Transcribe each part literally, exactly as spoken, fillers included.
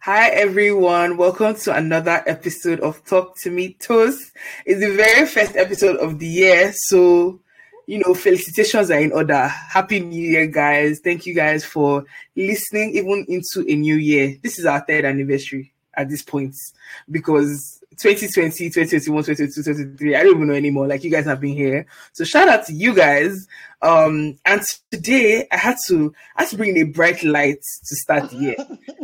Hi everyone, welcome to another episode of Talk To Me Toast. It's the very first episode of the year, so you know, felicitations are in order. Happy New Year, guys. Thank you guys for listening even into a new year. This is our third anniversary at this point, because twenty twenty, twenty twenty-one, twenty twenty-two, twenty twenty-three, I don't even know anymore. Like, you guys have been here, so shout out to you guys. Um, and today I had to I had to bring in a bright light to start the year.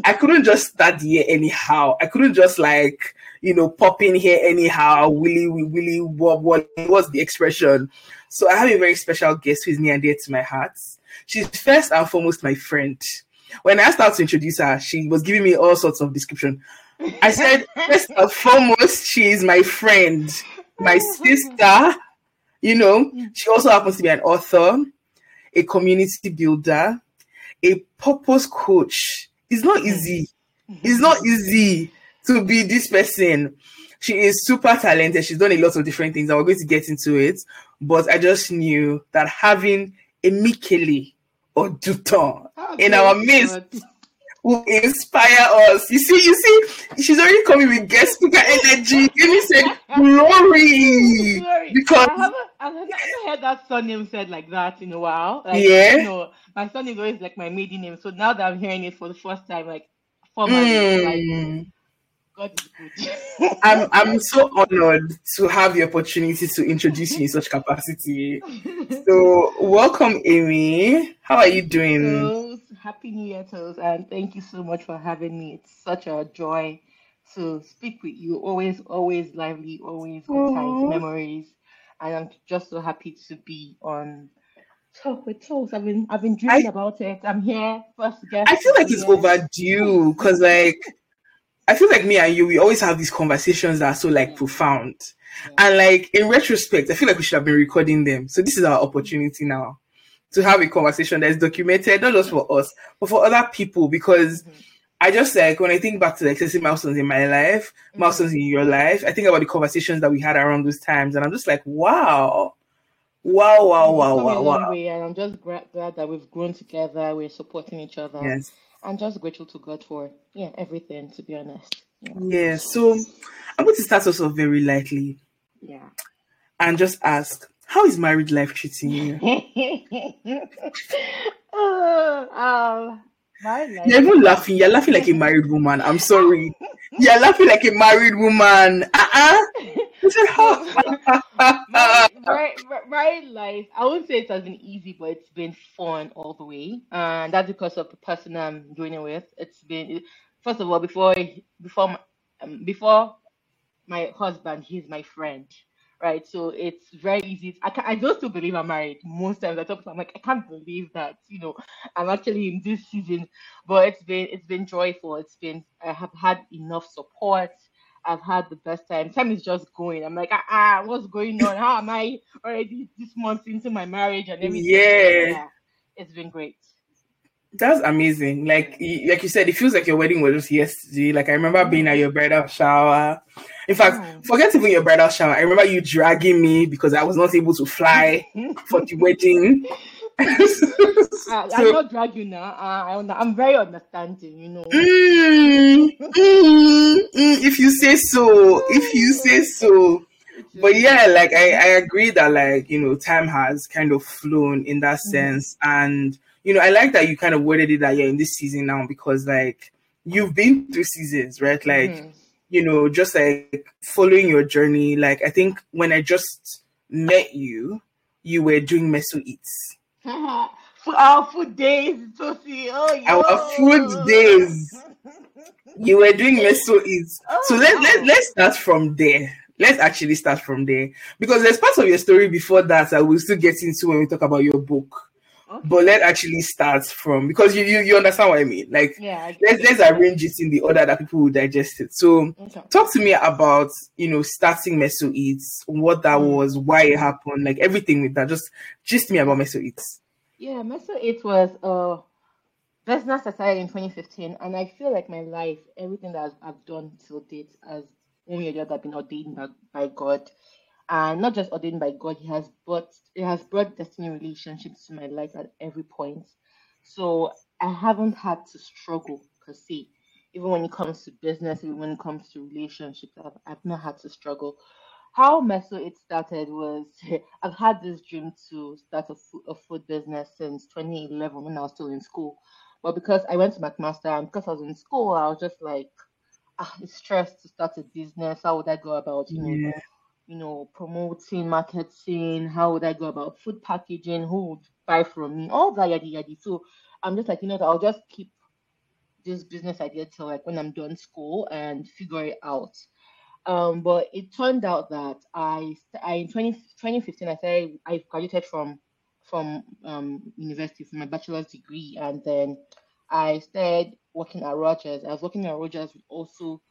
I couldn't just start the year anyhow. I couldn't just like you know pop in here anyhow. Willy willy what what was the expression? So I have a very special guest who is near and dear to my heart. She's first and foremost my friend. When I started to introduce her, she was giving me all sorts of description. I said, first and foremost, she is my friend, my sister. You know, she also happens to be an author, a community builder, a purpose coach. It's not easy. It's not easy to be this person. She is super talented. She's done a lot of different things, and we're going to get into it. But I just knew that having Emi Oduntan oh, in our midst will inspire us. You see, you see, she's already coming with guest speaker energy. Let me say glory. Glory. Because I haven't, I haven't heard that surname said like that in a while. Like, yeah. You know, my surname is always like my maiden name. So now that I'm hearing it for the first time, like formally, mm. like, God is good. I'm I'm so honored to have the opportunity to introduce you in such capacity. So welcome, Emi. How are you doing? So, Happy New Year to us, and thank you so much for having me. It's such a joy to speak with you. Always, always lively, always good times, memories. And I'm just so happy to be on Talk With Toast. I've been, I've been dreaming I, about it. I'm here first guest. I feel like it's overdue because, like, I feel like me and you, we always have these conversations that are so like yeah. profound, yeah. and like in retrospect, I feel like we should have been recording them. So this is our opportunity now to have a conversation that's documented, not just for us, but for other people, because mm-hmm. I just, like, when I think back to, like, certain milestones in my life, mm-hmm. milestones in your life, I think about the conversations that we had around those times, and I'm just like, wow, wow, wow, wow, wow, wow. And I'm just glad that we've grown together, we're supporting each other. Yes. I'm just grateful to God for, yeah, everything, to be honest. Yeah, yeah so I'm going to start us off very lightly. Yeah. And just ask, how is married life treating you? oh, um, married life. You're even laughing. You're laughing like a married woman. I'm sorry. You're laughing like a married woman. Uh-uh. married, married, married life. I wouldn't say it has been easy, but it's been fun all the way. And that's because of the person I'm doing it with. It's been, first of all, before before um, before my husband, he's my friend. Right, so it's very easy. I can, I don't still believe I'm married most times. I talk, I'm like, I can't believe that you know I'm actually in this season. But it's been it's been joyful. It's been I have had enough support. I've had the best time. Time is just going. I'm like, ah, ah what's going on? How am I already this month into my marriage and everything? Yeah, yeah it's been great. That's amazing. Like like you said, it feels like your wedding was just yesterday. Like I remember being at your bridal shower. In fact, oh. forget even your bridal shower. I remember you dragging me because I was not able to fly for the wedding. I, I don't drag you now. Uh, I, I'm very understanding, you know. Mm, mm, mm, if you say so. If you say so. But yeah, like I, I agree that like, you know, time has kind of flown in that sense. Mm-hmm. And you know, I like that you kind of worded it that you're in this season now because, like, you've been through seasons, right? Like, mm-hmm. you know, just, like, following your journey. Like, I think when I just met you, you were doing Meso Eats. For our food days, Sophie. Oh, yo. Our food days. You were doing Meso Eats. Oh, so let, wow. let, let's start from there. Let's actually start from there. Because there's parts of your story before that I will still get into when we talk about your book. Okay. But let's actually start from because you, you you understand what I mean. Like yeah, I let's let's arrange it in the order that people will digest it. So okay. talk to me about you know starting Meso Eats, what that mm. was, why it happened, like everything with that. Just gist me about Meso Eats. Yeah, Meso Eats was uh business I started in twenty fifteen, and I feel like my life, everything that I've done till date, as only a job I've been ordained by, by God. And uh, not just ordained by God, He has brought He has brought destiny relationships to my life at every point. So I haven't had to struggle per se. even when it comes to business, even when it comes to relationships, I've, I've not had to struggle. How Meso Eats started was, I've had this dream to start a food, a food business since twenty eleven when I was still in school. But because I went to McMaster and because I was in school, I was just like, ah, it's stressed to start a business. How would I go about, you know, yeah. you know, promoting, marketing? How would I go about food packaging? Who would buy from me? All that yadi yadi. So I'm just like, you know, I'll just keep this business idea till like when I'm done school and figure it out. Um, but it turned out that I, I in twenty fifteen, I started, I graduated from from um, university for my bachelor's degree, and then I started working at Rogers. I was working at Rogers with also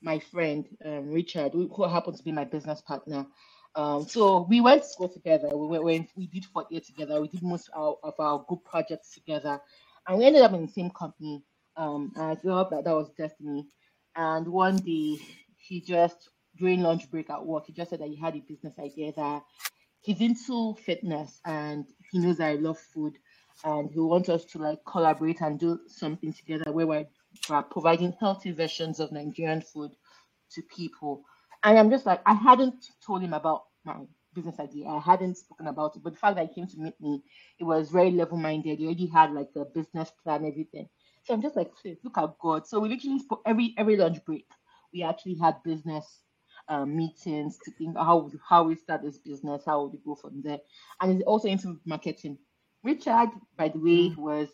my friend um, Richard, who, who happened to be my business partner. Um, so we went to school together. We went, we, we did fourth year together. We did most of our, of our group projects together, and we ended up in the same company. Um, and I thought that that was destiny. And one day, he just, during lunch break at work, he just said that he had a business idea, that he's into fitness and he knows that I love food, and he wants us to like collaborate and do something together where we're, we're providing healthy versions of Nigerian food to people. And I'm just like, I hadn't told him about my business idea. I hadn't spoken about it, but the fact that he came to meet me, it was very level-minded. He already had like a business plan, everything. So I'm just like, look at God. So we literally spoke every every lunch break. We actually had business uh, meetings to think how how we start this business, how would we go from there, and it's also into marketing. Richard, by the way, mm. was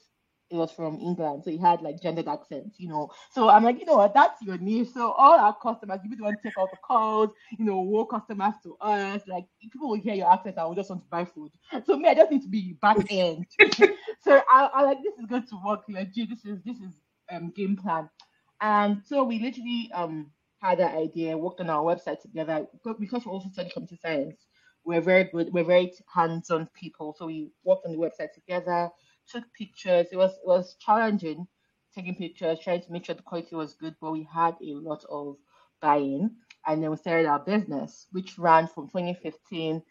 it was from England, so he had like gendered accents, you know. So I'm like, you know what, that's your niche. So all our customers, you would want to take out the calls, you know, woo customers to us. Like people will hear your accent and will just want to buy food. So me, I just need to be back end. So I, I like this is going to work. Like, gee, this is this is um game plan. And so we literally um, had that idea, worked on our website together. Because we also study computer science, we're very good, we're very hands-on people. So we worked on the website together, took pictures. It was it was challenging taking pictures, trying to make sure the quality was good, but we had a lot of buy-in. And then we started our business, which ran from twenty fifteen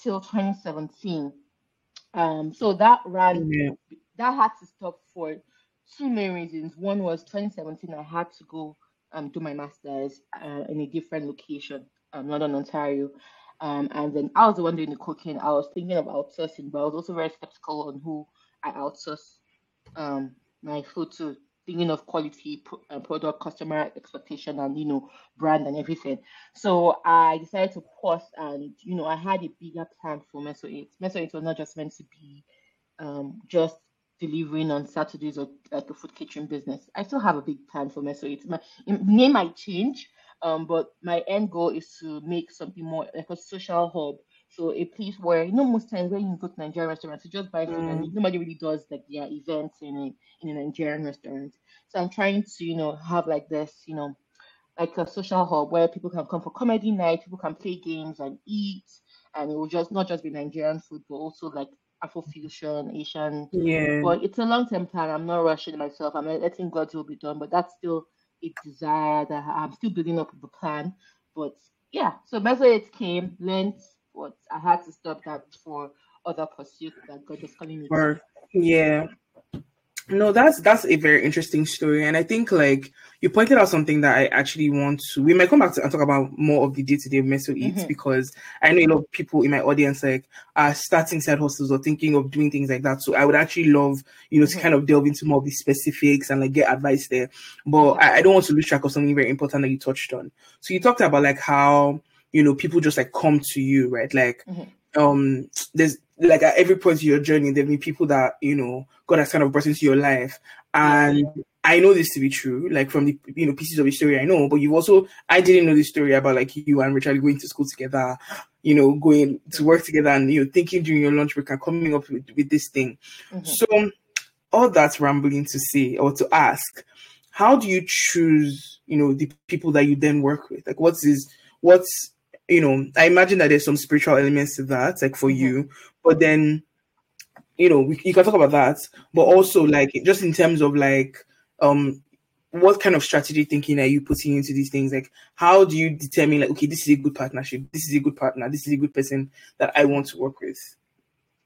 till twenty seventeen. Um, so that ran, yeah. that had to stop for two main reasons. One was twenty seventeen, I had to go um, do my master's uh, in a different location, um, London, Ontario. Um, and then I was the one doing the cooking. I was thinking of outsourcing, but I was also very skeptical on who I outsource um, my food to, thinking of quality, pro- uh, product, customer expectation, and, you know, brand and everything. So I decided to pause, and, you know, I had a bigger plan for Meso Eats. Meso Eats was not just meant to be um, just delivering on Saturdays or like a food kitchen business. I still have a big plan for Meso Eats. My name might change, um, but my end goal is to make something more like a social hub. So a place where, you know, most times when you go to Nigerian restaurants, you just buy food mm. and nobody really does like their events in a, in a Nigerian restaurant. So I'm trying to, you know, have like this, you know, like a social hub where people can come for comedy night, people can play games and eat, and it will just not just be Nigerian food, but also like Afrofusion, Asian. Yeah. But it's a long-term plan. I'm not rushing myself. I'm letting God's will be done. But that's still a desire that I'm still building up the plan. But yeah, so Meso Eats came, learned what I had to stop that for other pursuits that God was calling me to. Yeah. No, that's that's a very interesting story. And I think like you pointed out something that I actually want to, we might come back to and talk about more of the day-to-day Meso Eats, mm-hmm. because I know a lot of people in my audience like are starting side hustles or thinking of doing things like that. So I would actually love, you know, mm-hmm. to kind of delve into more of the specifics and like get advice there. But I, I don't want to lose track of something very important that you touched on. So you talked about like how, you know, people just like come to you, right? Like mm-hmm. um there's like at every point of your journey, there've been people that, you know, God has kind of brought into your life. And yeah. I know this to be true, like from the, you know, pieces of the story I know, but you've also, I didn't know this story about like you and Richard going to school together, you know, going to work together and, you know, thinking during your lunch break and coming up with, with this thing. Mm-hmm. So all that's rambling to say or to ask, how do you choose, you know, the people that you then work with? Like what's is, what's, you know, I imagine that there's some spiritual elements to that, like for mm-hmm. you, but then, you know, we, you can talk about that, but also like just in terms of like, um, what kind of strategy thinking are you putting into these things? Like, how do you determine like, okay, this is a good partnership, this is a good partner, this is a good person that I want to work with?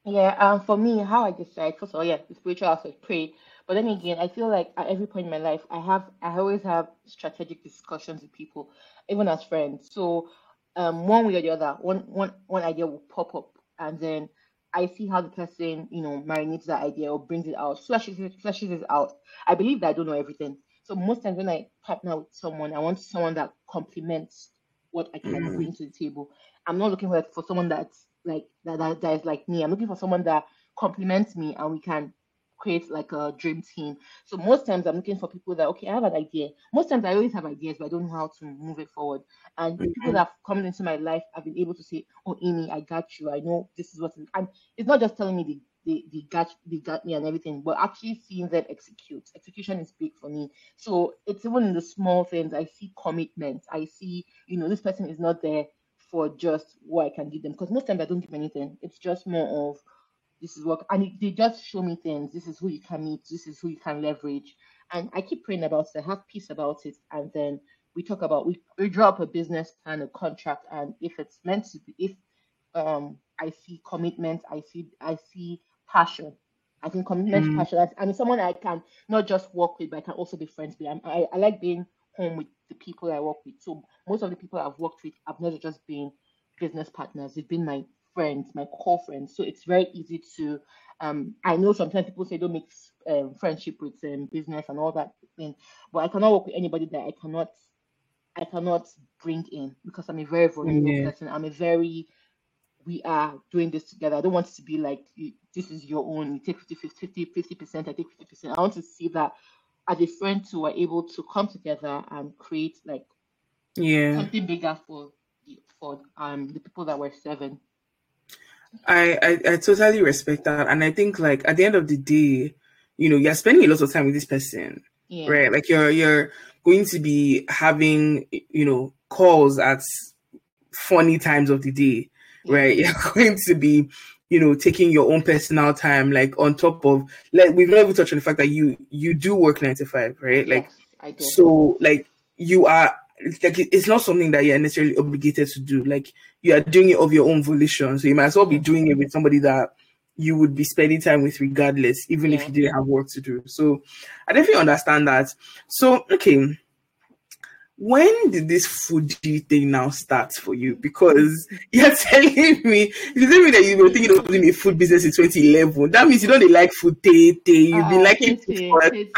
Yeah, um, for me, how I decide, first of all, yeah, the spiritual aspect, pray. But then again, I feel like at every point in my life, I have, I always have strategic discussions with people, even as friends. So, um, one way or the other, one, one, one idea will pop up, and then I see how the person, you know, marinates that idea or brings it out, flushes it, flushes it out. I believe that I don't know everything. So most times when I partner with someone, I want someone that complements what I can mm. bring to the table. I'm not looking for, for someone that's like that, that that is like me. I'm looking for someone that complements me, and we can create like a dream team. So most times I'm looking for people that, okay, I have an idea. Most times I always have ideas, but I don't know how to move it forward. And mm-hmm. people that have come into my life, I've been able to say, oh, Emi, I got you. I know this is what it is. And it's not just telling me the They, they got they got me and everything, but actually seeing them execute. Execution is big for me. So it's even in the small things. I see commitment. I see, you know, this person is not there for just what I can give them. Because most times I don't give anything. It's just more of, this is what, and it, they just show me things. This is who you can meet. This is who you can leverage. And I keep praying about it. I have peace about it. And then we talk about, we, we draw up a business plan, a contract. And if it's meant to be, if um I see commitment, I see, I see, passion. I think commitment mm. to passion. I mean, someone I can not just work with, but I can also be friends with. I'm, I I like being home with the people I work with. So most of the people I've worked with, I've not just been business partners. They've been my friends, my core friends. So it's very easy to. Um, I know sometimes people say don't mix um, friendship with um, business and all that thing, but I cannot work with anybody that I cannot, I cannot bring in, because I'm a very vulnerable yeah. person. I'm a very we are doing this together. I don't want it to be like, you, this is your own. You take fifty, fifty, fifty percent, I take fifty percent. I want to see that as a friend who are able to come together and create like yeah. something bigger for for um the people that we're serving. I, I, I totally respect that. And I think like at the end of the day, you know, you're spending a lot of time with this person, yeah. right? Like you're you're going to be having, you know, calls at funny times of the day. Right, you're going to be, you know, taking your own personal time, like on top of, like we've never touched on the fact that you you do work nine to five, right? Like, yes, I do. So like you are like it's not something that you're necessarily obligated to do. Like you are doing it of your own volition, so you might as well be doing it with somebody that you would be spending time with regardless, even yeah. if you didn't have work to do. So I definitely understand that. So okay. When did this foodie thing now start for you? Because you're telling me, you're telling me that you were thinking of doing a food business in twenty eleven. That means you don't like food, tete. You've been uh, liking food for a time.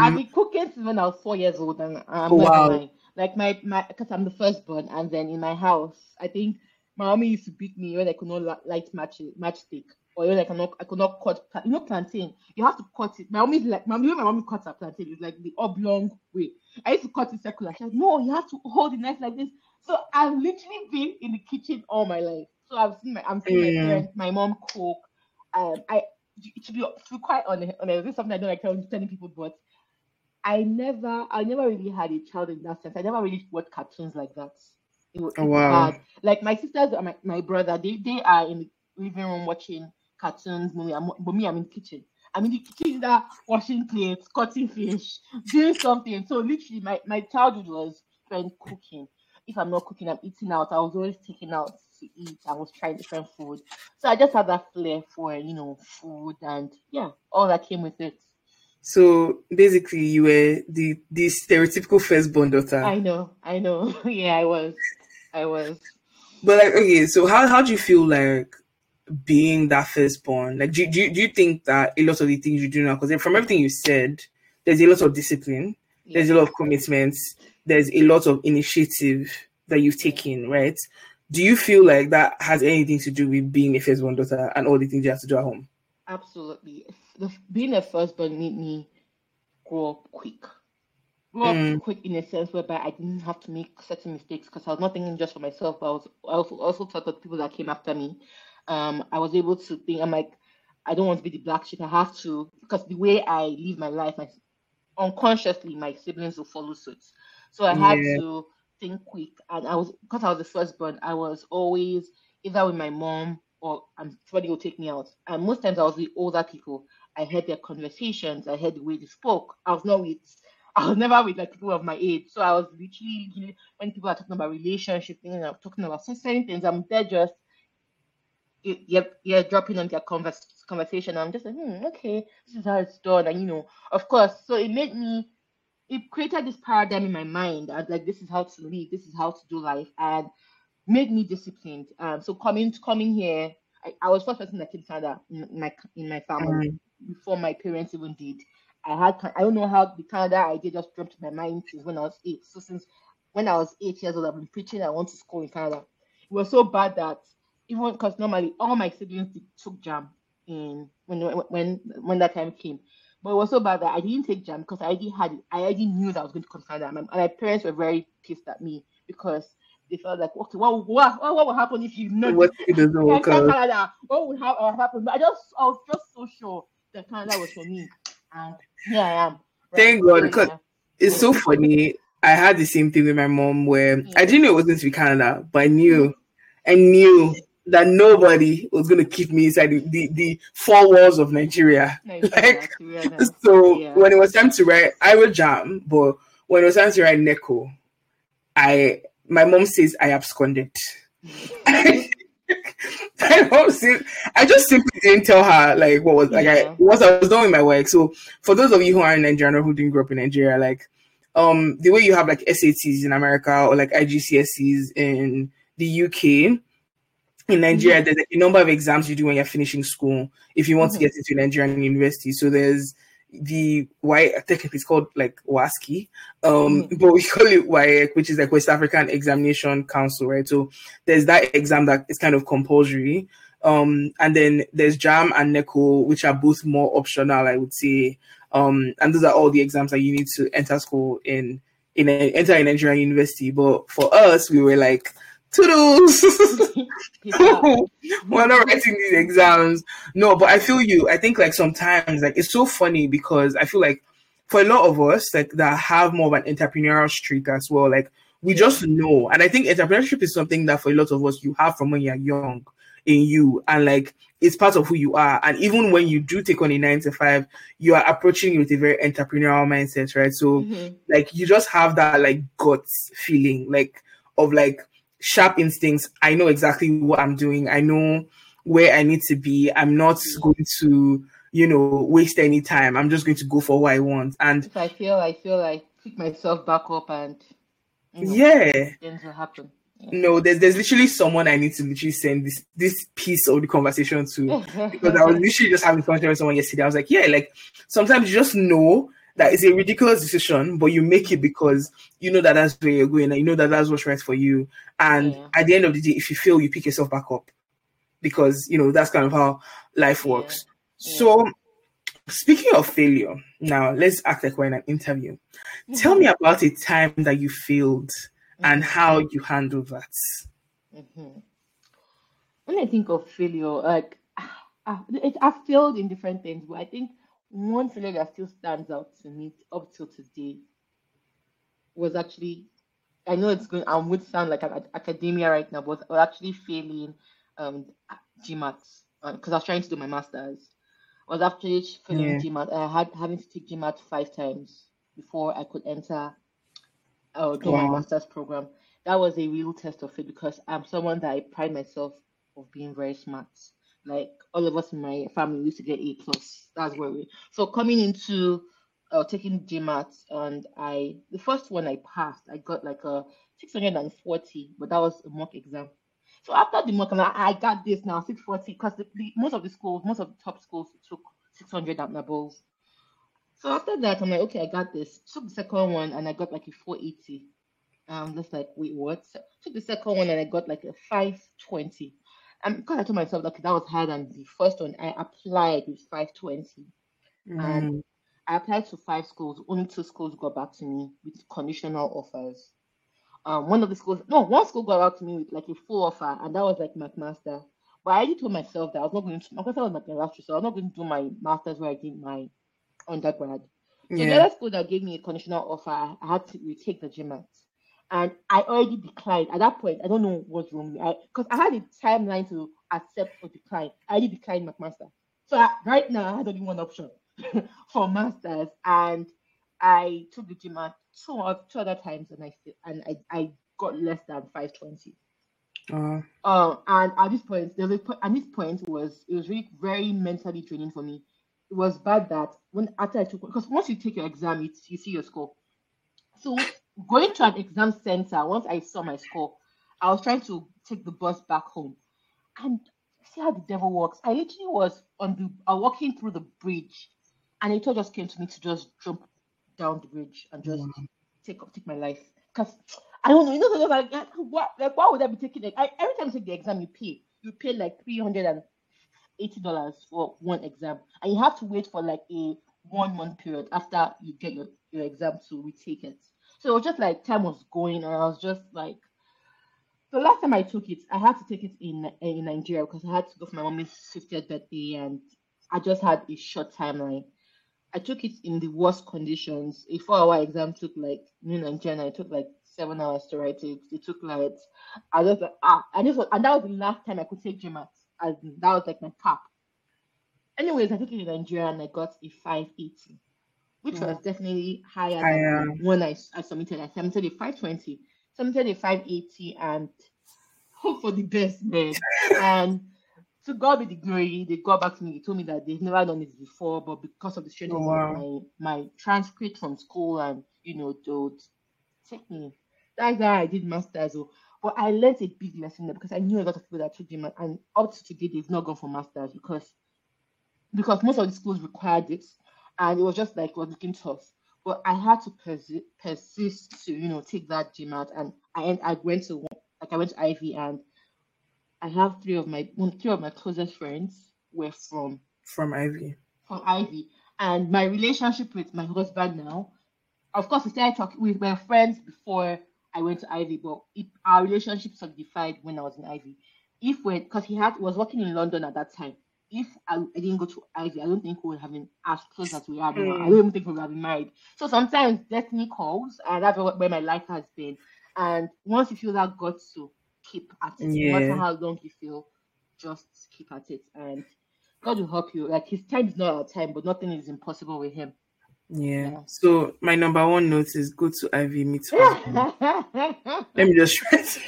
I've been cooking since when I was four years old, and I'm oh, wow. like, like my my because I'm the firstborn, and then in my house, I think my mommy used to beat me when I could not light match matchstick, or when I could not I could not cut you know plantain. You have to cut it. My mommy's like my mommy, my mommy cuts her plantain. It's like the oblong way. I used to cut it circular. She said, no, you have to hold the knife like this. So I've literally been in the kitchen all my life. So I've seen my, I'm seeing yeah. my parents, my mom cook. Um, I to be, to be quite honest, this is something I don't like telling people, but I never, I never really had a child in that sense. I never really watched cartoons like that. It was, oh, it was wow. bad. Like my sisters and my, my brother, they they are in the living room watching cartoons. But me, I'm in the kitchen. I mean, the kitchen that washing plates, cutting fish, doing something. So literally, my, my childhood was trying cooking. If I'm not cooking, I'm eating out. I was always taking out to eat. I was trying different food. So I just had that flair for, you know, food and, yeah, all that came with it. So basically, you were the, the stereotypical firstborn daughter. I know, I know. yeah, I was. I was. But, like, okay, so how, how do you feel like being that firstborn, like, do, do, do you think that a lot of the things you do now, because from everything you said, there's a lot of discipline, yeah. there's a lot of commitments, there's a lot of initiative that you've taken, right? Do you feel like that has anything to do with being a firstborn daughter and all the things you have to do at home? Absolutely. The, being a firstborn made me grow up quick. Grow up mm. quick in a sense whereby I didn't have to make certain mistakes, because I was not thinking just for myself, but I was I also, also thought of people that came after me. Um, I was able to think, I'm like, I don't want to be the black sheep. I have to, because the way I live my life, my, unconsciously, my siblings will follow suit. So I had yeah. to think quick. And I was, because I was the firstborn, I was always either with my mom or um, somebody will take me out. And most times I was with older people. I heard their conversations. I heard the way they spoke. I was not with, I was never with like people of my age. So I was literally, you know, when people are talking about relationships, and I'm talking about certain things, I'm there just you're, you're dropping on their converse, conversation. I'm just like, hmm, okay, this is how it's done. And, you know, of course, so it made me, it created this paradigm in my mind. I was like, this is how to live, this is how to do life, and made me disciplined. Um, so coming coming here, I, I was first person that came to Canada in my, in my family mm-hmm. before my parents even did. I had, I don't know how the Canada idea just dropped in my mind since when I was eight. So since when I was eight years old, I've been preaching I want to school in Canada. It was so bad that even because normally all my siblings took jam in when when when that time came, but it was so bad that I didn't take jam because I already had it. I already knew that I was going to come to Canada, and my parents were very pissed at me because they felt like, okay, what what what will happen if you know what it doesn't work out? Canada, what would happen? But I just I was just so sure that Canada was for me. And here I am. Right? Thank God, because it's so funny. I had the same thing with my mom where yeah. I didn't know it was going to be Canada, but I knew, I knew that nobody was going to keep me inside the, the, the four walls of Nigeria. Nigeria like, so yeah. when it was time to write, I wrote jam, but when it was time to write Neko, I my mom says I absconded. I, don't see, I just simply didn't tell her like what was like yeah. I what I was doing with my work. So for those of you who are in Nigeria or who didn't grow up in Nigeria, like um the way you have like S A Ts in America or like I G C S Es in the U K, in Nigeria mm-hmm. there's like, a number of exams you do when you're finishing school if you want mm-hmm. to get into Nigerian university. So there's the why technically it's called like WASCI, um, mm-hmm. but we call it WAEC, which is like West African Examination Council, right? So there's that exam that is kind of compulsory, um, and then there's JAM and NECO, which are both more optional, I would say, um, and those are all the exams that you need to enter school in in a, enter an Nigerian university. But for us, we were like, toodles, we're not writing these exams. No, but I feel you. I think like sometimes like it's so funny because I feel like for a lot of us like that have more of an entrepreneurial streak as well. Like we just know, and I think entrepreneurship is something that for a lot of us you have from when you're young in you, and like it's part of who you are. And even when you do take on a nine to five, you are approaching it with a very entrepreneurial mindset, right? So mm-hmm. like you just have that like gut feeling, like of like. Sharp instincts. I know exactly what I'm doing. I know where I need to be. I'm not going to, you know, waste any time. I'm just going to go for what I want. And if I feel, I feel like pick myself back up and you know, yeah, things will happen. Yeah. No, there's there's literally someone I need to literally send this this piece of the conversation to because I was literally just having a conversation with someone yesterday. I was like, yeah, like sometimes you just know. That is a ridiculous decision, but you make it because you know that that's where you're going and you know that that's what's right for you. And yeah. at the end of the day, if you fail, you pick yourself back up because, you know, that's kind of how life works. Yeah. Yeah. So speaking of failure, now let's act like we're in an interview. Mm-hmm. Tell me about a time that you failed mm-hmm. and how you handled that. Mm-hmm. When I think of failure, like I, I failed in different things, but I think one failure that still stands out to me up till today was actually, I know it's going, I would sound like I'm at academia right now, but I was actually failing um, G MAT because um, I was trying to do my master's. I was actually failing yeah. G MAT. I had having to take G MAT five times before I could enter or uh, do wow. my master's program. That was a real test of it because I'm someone that I pride myself of being very smart. Like all of us in my family used to get A plus. That's where we. So coming into uh, taking G MAT, and I the first one I passed, I got like a six hundred forty, but that was a mock exam. So after the mock, I'm like, I got this now six forty because the, the, most of the schools, most of the top schools took six hundred and above. So after that, I'm like, okay, I got this. Took the second one and I got like a four eighty. I'm just like, wait, what? So, took the second one and I got like a five twenty. Um, because I told myself that okay, that was higher than the first one, I applied with five twenty. Mm-hmm. And I applied to five schools. Only two schools got back to me with conditional offers. Um, one of the schools, no, one school got back to me with like a full offer, and that was like McMaster. But I already told myself that I was not going to, because I was like my last year, so I was not going to do my master's where I did my undergrad. So yeah. the other school that gave me a conditional offer, I had to retake the G MAT. And I already declined. At that point, I don't know what's wrong with me. Because I, I had a timeline to accept or decline. I already declined McMaster. So I, right now, I had only one option for masters. And I took the G MAT two, two other times, and I and I, I got less than five twenty. Uh, uh, and at this point, there was a, at this point was it was really very mentally draining for me. It was bad that when after I took, because once you take your exam, it's, you see your score. So going to an exam center, once I saw my score, I was trying to take the bus back home, and see how the devil works. I literally was on the uh, walking through the bridge, and it all just came to me to just jump down the bridge and just mm-hmm. take take my life. Because I don't know, you know, like, like what, like why would I be taking? Like I, every time you take the exam, you pay, you pay like three hundred and eighty dollars for one exam, and you have to wait for like a one month period after you get your, your exam to retake it. So it was just like time was going, and I was just like, the last time I took it, I had to take it in in Nigeria because I had to go for my mommy's fiftieth birthday, and I just had a short timeline. I took it in the worst conditions. A four-hour exam took like noon and January. It took like seven hours to write it. It took like I just like ah, and this was, and that was the last time I could take G MAT. As in, that was like my cap. Anyways, I took it in Nigeria and I got a five eighty, which yeah. was definitely higher I, uh... than when I I submitted. I submitted a five twenty, submitted a five eighty, and hope for the best, man. And to God be the glory, they got back to me. They told me that they've never done this before, but because of the strain of oh, wow. my, my transcript from school and, you know, they'll take me. That's how I did masters. But I learned a big lesson there because I knew a lot of people that took them, and up to today, they've not gone for masters because because most of the schools required it, and it was just like, it was looking tough. But I had to persi- persist to, you know, take that G MAT, and I, I went to, like, I went to Ivy, and I have three of my well, three of my closest friends were from from Ivy. From Ivy, and my relationship with my husband now, of course, we started talking with my friends before I went to Ivy, but it, our relationship solidified when I was in Ivy. If we, because he had was working in London at that time. If I, I didn't go to Ivy, I don't think we would have been as close as we are. Mm. I don't even think we would have been married. So sometimes destiny calls, and that's where my life has been. And once you feel that God so. Keep at it, yeah. No matter how long you feel, just keep at it, and God will help you. Like, his time is not our time, but nothing is impossible with him. Yeah. yeah. So my number one note is go to Ivy, meet her. Let me just stress.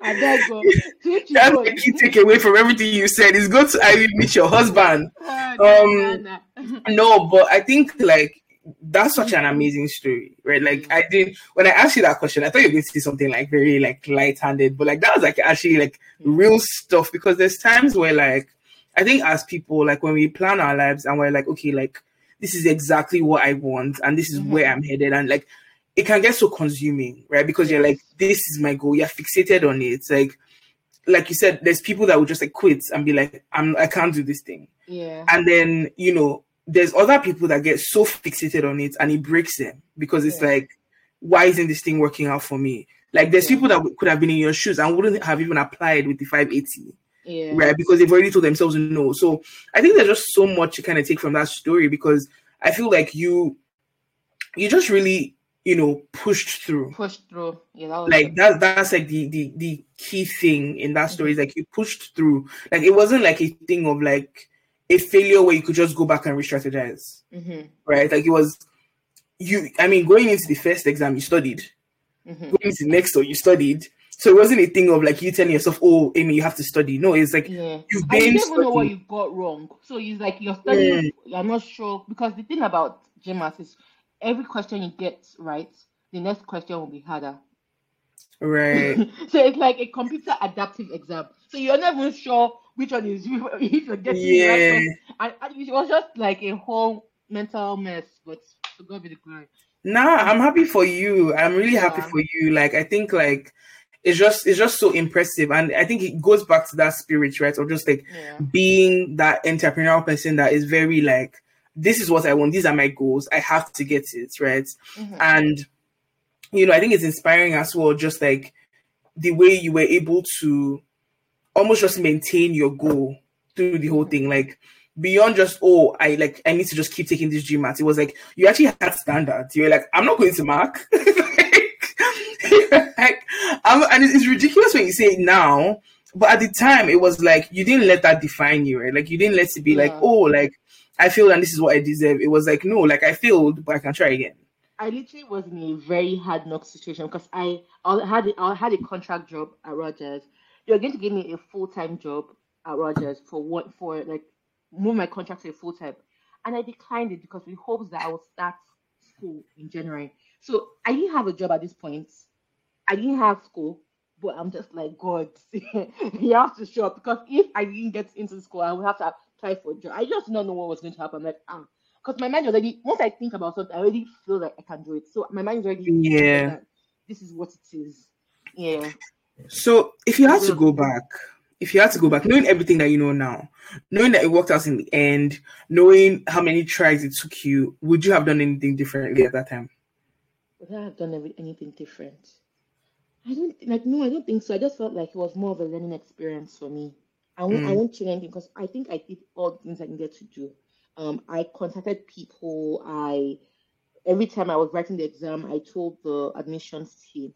And that go. That's the key takeaway from everything you said is go to Ivy, meet your husband. Oh, no, um, no, no. no, but I think like. That's such an amazing story, right? Like, I didn't, when I asked you that question, I thought you were going to see something like very like light-handed, but like that was like actually like real stuff, because there's times where like, I think as people, like when we plan our lives and we're like, okay, like this is exactly what I want and this is mm-hmm. where I'm headed, and like it can get so consuming, right? Because you're like, this is my goal, you're fixated on it. It's like, like you said, there's people that would just like quit and be like, I'm, I can't do this thing. Yeah. And then, you know, there's other people that get so fixated on it and it breaks them because it's yeah. like, why isn't this thing working out for me? Like, there's yeah. people that w- could have been in your shoes and wouldn't have even applied with the five eighty, yeah. right? Because they've already told themselves no. So I think there's just so much to kind of take from that story, because I feel like you, you just really, you know, pushed through. Pushed through. Yeah, that was like it. that, that's like the, the, the key thing in that story mm-hmm. is like you pushed through. Like, it wasn't like a thing of like, a failure where you could just go back and re-strategize, mm-hmm. right? Like, it was, you, I mean, going into the first exam, you studied. Mm-hmm. Going into the next one, you studied. So it wasn't a thing of, like, you telling yourself, oh, Emi, you have to study. No, it's like, yeah. you've been and you never know what you got wrong. So it's like, you're studying, yeah. you're not sure. Because the thing about G MAT is every question you get right, the next question will be harder. Right. So it's like a computer adaptive exam. So you're not even sure which one is you, if you're getting yeah. right. And, and it was just like a whole mental mess, but to God be the glory. Nah, I'm happy for you. I'm really yeah. happy for you. Like, I think like it's just it's just so impressive, and I think it goes back to that spirit, right? Of just like yeah. being that entrepreneurial person that is very like, this is what I want. These are my goals. I have to get it, right? Mm-hmm. And you know, I think it's inspiring as well. Just like the way you were able to almost just maintain your goal through the whole thing, like beyond just, oh, I like, I need to just keep taking this G MAT. It was like, you actually had standards. You were like, I'm not going to mark. like, like, I'm, and it's, it's ridiculous when you say it now, but at the time it was like, you didn't let that define you, right? Like, you didn't let it be yeah. like, oh, like I failed and this is what I deserve. It was like, no, like I failed, but I can try again. I literally was in a very hard knock situation because I had a, I had a contract job at Rogers. You're going to give me a full time job at Rogers for what for like move my contract to a full time, and I declined it because we hoped that I would start school in January. So I didn't have a job at this point. I didn't have school, but I'm just like, God, you have to show up because if I didn't get into school, I would have to apply for a job. I just did not know what was going to happen. I'm like, ah. Because my mind already, once I think about something, I already feel like I can do it. So my mind is already, yeah, this is what it is. Yeah. So if you had to go back, if you had to go back, knowing everything that you know now, knowing that it worked out in the end, knowing how many tries it took you, would you have done anything differently at that time? Would I have done every, anything different? I don't like. No, I don't think so. I just felt like it was more of a learning experience for me. I won't. Mm. I won't change anything because I think I did all the things I needed to do. Um, I contacted people. I every time I was writing the exam, I told the admissions team.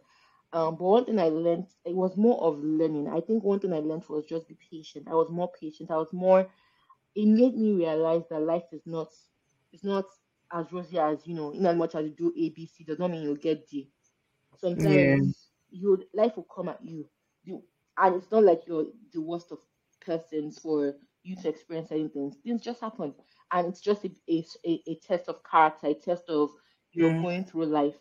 Um, but one thing I learned, it was more of learning. I think one thing I learned was just be patient. I was more patient. I was more. It made me realize that life is not, it's not as rosy as you know. In as much as you do A, B, C, does not mean you'll get D. Sometimes yeah. your life will come at you. you, and it's not like you're the worst of persons for you to experience anything. Things just happen. And it's just a, a, a test of character, a test of you're yeah. going through life.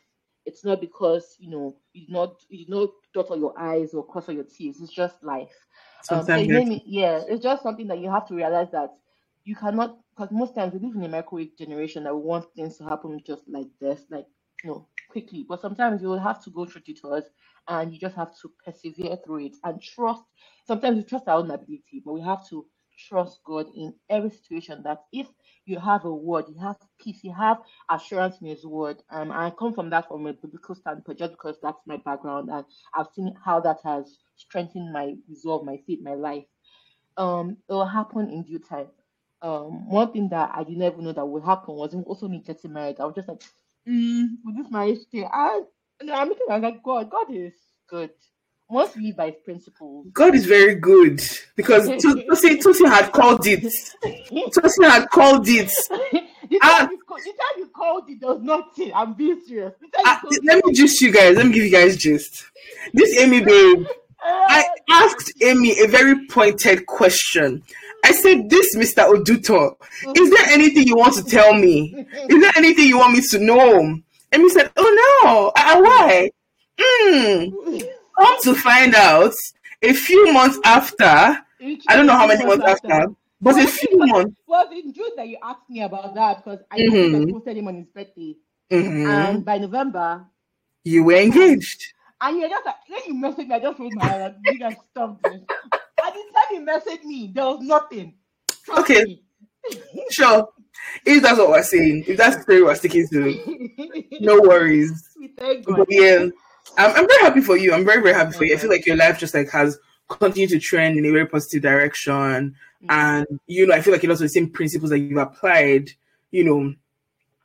It's not because, you know, you did not, you did not dot all your I's or cross all your T's. It's just life. Um, so it made me, yeah, it's just something that you have to realize that you cannot, because most times we live in a microwave generation that we want things to happen just like this, like, you know, quickly. But sometimes you will have to go through detours and you just have to persevere through it and trust. Sometimes we trust our own ability, but we have to trust God in every situation, that if you have a word, you have peace, you have assurance in his word. Um, I come from that from a biblical standpoint just because that's my background and I've seen how that has strengthened my resolve, my faith, my life. Um, it will happen in due time. Um, one thing that I didn't even know that would happen was also me getting married. I was just like, mm, with this marriage thing, I, no, I'm looking at like, God, God is good. Must live by his principles. God is very good because Tosin Tosin had called it. Tosin had called it. The time you, call, you called it does nothing. I'm being serious. Uh, let me gist you guys. Let me give you guys gist. This Emi babe, I asked Emi a very pointed question. I said, "This Mister Oduntan, is there anything you want to tell me? Is there anything you want me to know?" Emi said, "Oh no, I, why?" Mm. Come to find out, a few months after, I don't know how many months after, after but well, a few it was, months. Well, in June that you asked me about that because I mm-hmm. posted him on his birthday, mm-hmm. and by November, you were engaged. And you just like, when you messaged me, I just wrote my head, like, you guys stopped this. At the time you messaged me, there was nothing. Trust okay, me. Sure. If that's what we're saying, if that's the story we're sticking to, no worries. But yeah. I'm, I'm very happy for you. I'm very, very happy for you. I feel like your life just like has continued to trend in a very positive direction. Mm-hmm. And, you know, I feel like a lot of the same principles that you've applied, you know,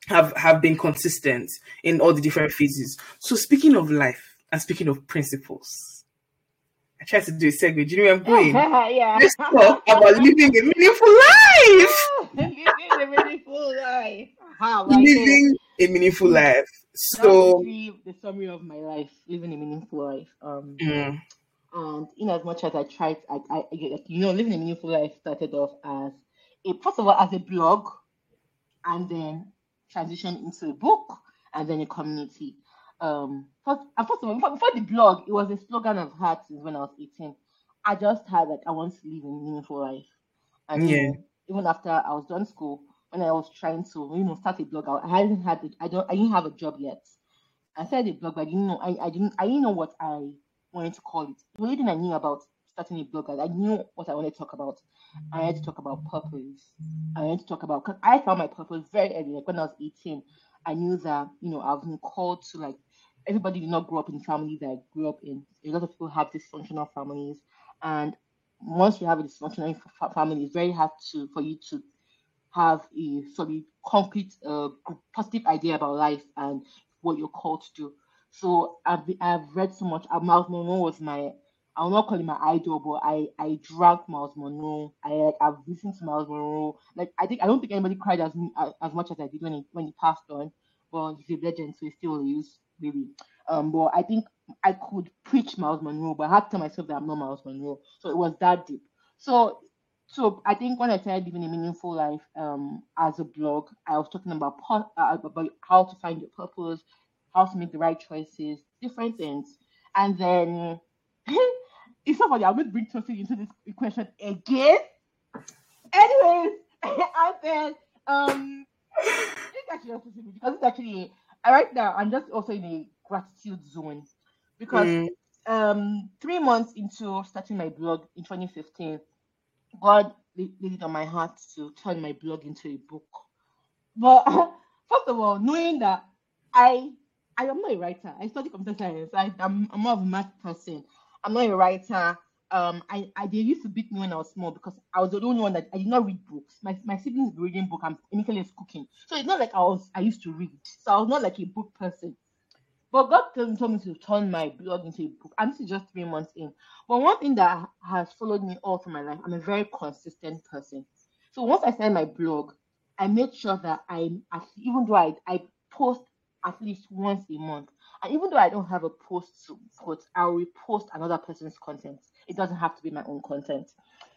have, have been consistent in all the different phases. So speaking of life and speaking of principles, I tried to do a segue. Do you know where I'm going? Yeah. Let's talk about living a meaningful life. Living a meaningful life. How, like living it? a meaningful life. So the summary of my life, living a meaningful life. Um, mm. And in as much as I tried, I, I, you know, living a meaningful life started off as a first of all as a blog, and then transitioned into a book, and then a community. Um, first, and first of all, before, before the blog, it was a slogan I've had since when I was eighteen. I just had like I want to live a meaningful life, and yeah. even, even after I was done school. When I was trying to, you know, start a blog, I hadn't had, I don't, I didn't have a job yet. I started a blog, but I didn't know, I, I didn't, I didn't know what I wanted to call it. The only thing I knew about starting a blog, I knew what I wanted to talk about. I wanted to talk about purpose. I wanted to talk about, because I found my purpose very early. Like when I was eighteen, I knew that, you know, I've been called to like, everybody did not grow up in families that I grew up in. A lot of people have dysfunctional families, and once you have a dysfunctional family, it's very hard to for you to have a solid, concrete, uh, positive idea about life and what you're called to do. So I've I've read so much. Myles Munroe was my, I'll not call him my idol, but I I drank Myles Munroe. I like I've listened to Myles Munroe. Like I think I don't think anybody cried as as much as I did when he when he passed on. but if you're legends, so you still use really. Um, but I think I could preach Myles Munroe, but I had to tell myself that I'm not Myles Munroe. So it was that deep. So, so I think when I started living a meaningful life um, as a blog, I was talking about, uh, about how to find your purpose, how to make the right choices, different things. And then it's so funny, I'm going to bring Tosin into this equation again. Anyways, and then um, it's actually because it's actually right now I'm just also in a gratitude zone because mm. um three months into starting my blog in twenty fifteen, God laid it on my heart to turn my blog into a book. But first of all, knowing that I I am not a writer, I study computer science. I, I'm I'm more of a math person. I'm not a writer. Um, I, I they used to beat me when I was small because I was the only one that I did not read books. My my siblings were reading books. I'm initially cooking, so it's not like I was I used to read. So I was not like a book person. But God told me to turn my blog into a book. I'm just three months in. But one thing that has followed me all through my life, I'm a very consistent person. So once I started my blog, I made sure that I even though I I post at least once a month. And even though I don't have a post to put, I'll repost another person's content. It doesn't have to be my own content.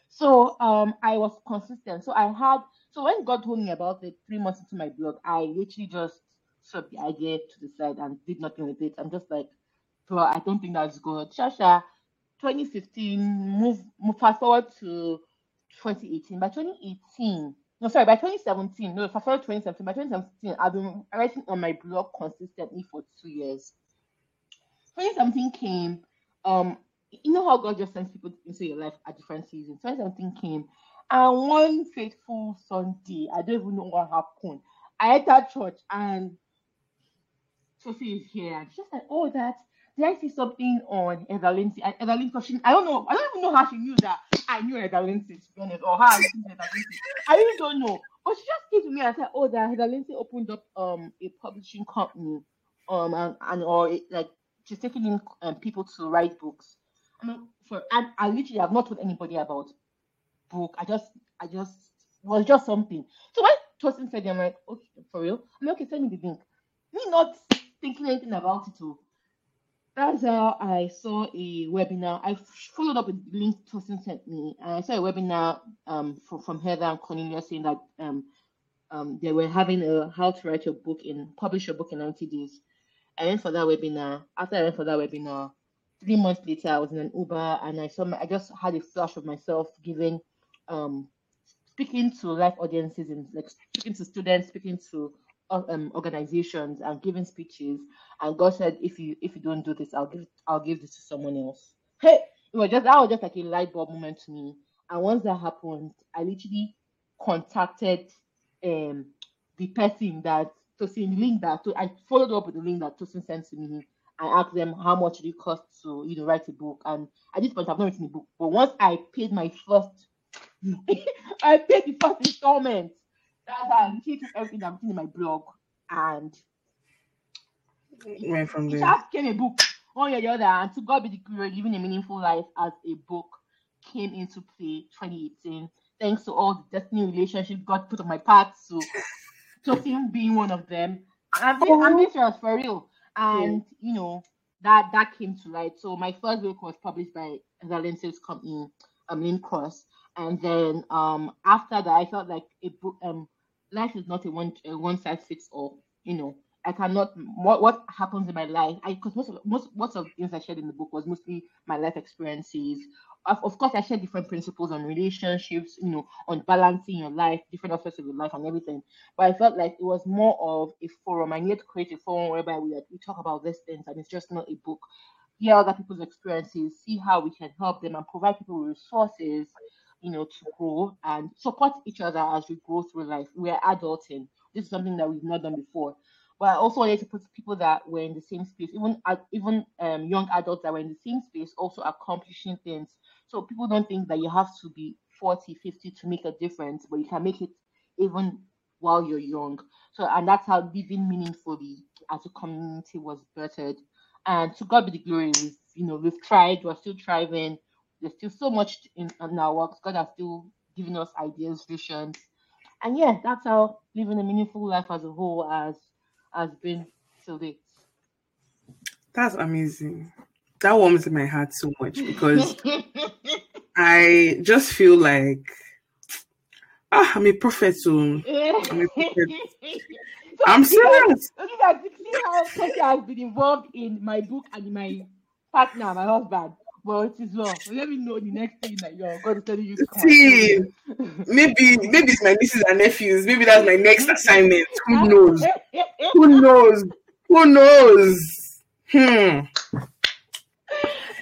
So um, I was consistent. So I had, so when God told me about it three months into my blog, I literally just swept the idea to the side and did nothing with it. I'm just like, bro, I don't think that's good. Shasha, twenty fifteen, move, move fast forward to twenty eighteen. By twenty eighteen, no, sorry, by twenty seventeen, no, fast forward to twenty seventeen, by twenty seventeen, I've been writing on my blog consistently for two years. twenty seventeen came, um, you know how God just sends people into your life at different seasons. twenty seventeen came, and one fateful Sunday, I don't even know what happened. I entered church, and Sophie is here, and she just said, "Oh, that did I see something on Heather Lindsay?" And Heather Lindsay, I don't know, I don't even know how she knew that I knew Heather Lindsay, to be honest, or how I knew Heather Lindsay. I really don't know. But she just came to me and said, "Oh, that Heather Lindsay opened up um a publishing company, um and, and or it, like she's taking in um, people to write books." For and I literally have not told anybody about book. I just I just was well, just something. So when Tosin said, I'm like, okay, for real? I'm like, okay, send me the link. Me not thinking anything about it all. That's how I saw a webinar. I followed up with the link Tosin sent me, and I saw a webinar um from, from Heather and Cornelia saying that um um they were having a how to write your book in publish your book in ninety days. I went for that webinar. After I went for that webinar, three months later, I was in an Uber, and I saw my, I just had a flash of myself giving, um, speaking to live audiences and like speaking to students, speaking to um, organizations, and giving speeches. And God said, "If you if you don't do this, I'll give I'll give this to someone else." Hey, it was just that was just like a light bulb moment to me. And once that happened, I literally contacted um the person that Tosin linked that to. I followed up with the link that Tosin sent to me. I asked them how much it cost to, you know, write a book. And at this point, I've not written a book. But once I paid my first, I paid the first installment. That's how I created everything I'm doing in my blog. And right from there, it just came a book, one year or the other. And to God be the glory, living a meaningful life as a book came into play twenty eighteen. Thanks to all the destiny relationships God put on my path. So, Tosin being one of them. I'm serious, for real. And yeah. you know that that came to light. So my first book was published by the Lensil's company, um, Lincross. And then um, after that, I felt like a book. Um, life is not a one a one size fits all. You know, I cannot what what happens in my life. I because most of most most of the things I shared in the book was mostly my life experiences. Of, of course, I shared different principles on relationships. You know, on balancing your life, different aspects of your life, and everything. But I felt like it was more of a forum. I needed to create a forum whereby we we talk about these things, and it's just not a book. Hear other people's experiences, see how we can help them, and provide people with resources. You know, to grow and support each other as we grow through life. We are adulting. This is something that we've not done before. But I also wanted to put people that were in the same space, even even um, young adults that were in the same space, also accomplishing things. So people don't think that you have to be forty, fifty to make a difference, but you can make it even while you're young. So, and that's how living meaningfully as a community was birthed. And to God be the glory, we've, you know, we've tried, we're still thriving. There's still so much in, in our works. God has still given us ideas, visions. And yeah, that's how living a meaningful life as a whole as has been till date. That's amazing. That warms my heart so much because I just feel like ah, I'm a prophet. So I'm a prophet. So I'm serious. Look at how Keke has been involved in my book and in my partner, my husband. Well, it is love. Let me know the next thing that you're going to tell you. See, maybe maybe it's my nieces and nephews. Maybe that's my next assignment. Who knows? Who knows? Who knows? Hmm.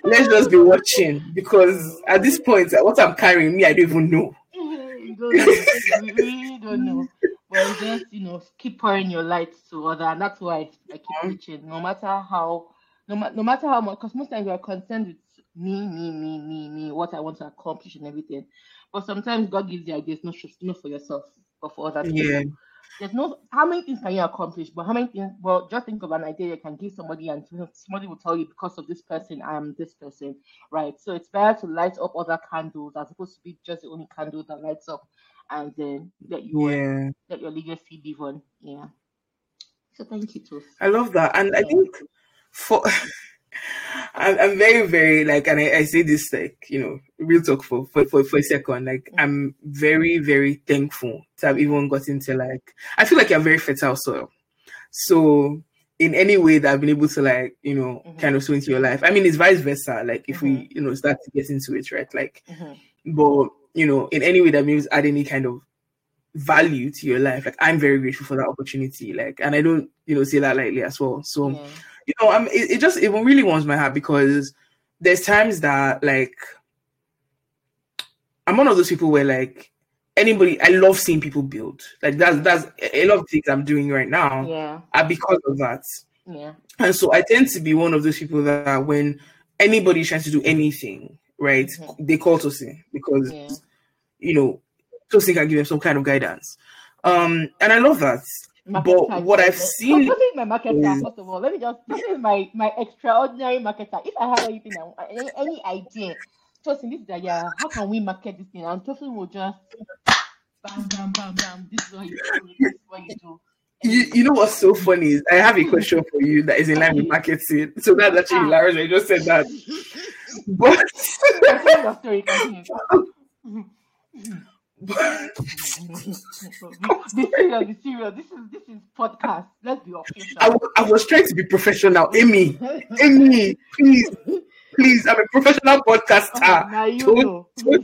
Let's just be watching because at this point, what I'm carrying, me, I don't even know. You don't know. You really don't know. But just, you know, keep pouring your light to other, and that's why I keep preaching. No matter how, no, ma- no matter how much, because most times we are concerned with me, me, me, me, me, what I want to accomplish and everything. But sometimes God gives you ideas, not just not for yourself, but for other people. Yeah. There's no how many things can you accomplish, but how many things? Well, just think of an idea you can give somebody, and somebody will tell you because of this person, I am this person, right? So it's better to light up other candles as opposed to be just the only candle that lights up, and then that you yeah. that your legacy live on. Yeah. So thank you, Toast. I love that, and yeah. I think for. I'm, I'm very, very like, and I, I say this like, you know, real talk for for, for, for a second. Like, mm-hmm. I'm very, very thankful to have even gotten to like. I feel like you're very fertile soil. So, in any way that I've been able to like, you know, mm-hmm. kind of sow into your life. I mean, it's vice versa. Like, if mm-hmm. we, you know, start to get into it, right? Like, mm-hmm. but you know, in any way that means add any kind of value to your life. Like, I'm very grateful for that opportunity. Like, and I don't, you know, say that lightly as well. So. Yeah. You know, I'm, it, it just, it really warms my heart because there's times that, like, I'm one of those people where, like, anybody, I love seeing people build. Like, that's, that's a lot of things I'm doing right now yeah. are because of that. Yeah. And so I tend to be one of those people that when anybody tries to do anything, right, mm-hmm. they call Tosin because, yeah. you know, Tosin can give them some kind of guidance. Um, and I love that. Market but time. What I've seen, oh, my marketer, is... first of all, let me just this is my, my extraordinary marketer. If I have anything, I, any, any idea, Tosin, this is that yeah, how can we market this thing? And Tosin will just bam, bam, bam, bam. This is what you do. This is what you do. You, you know what's so funny is I have a question for you that is in line with marketing. So that's actually ah. hilarious. I just said that, but. Your story, But... this is this is podcast. Let's be official. I, w- I was trying to be professional, Emi. Emi, please, please. I'm a professional podcaster. Now you know. But,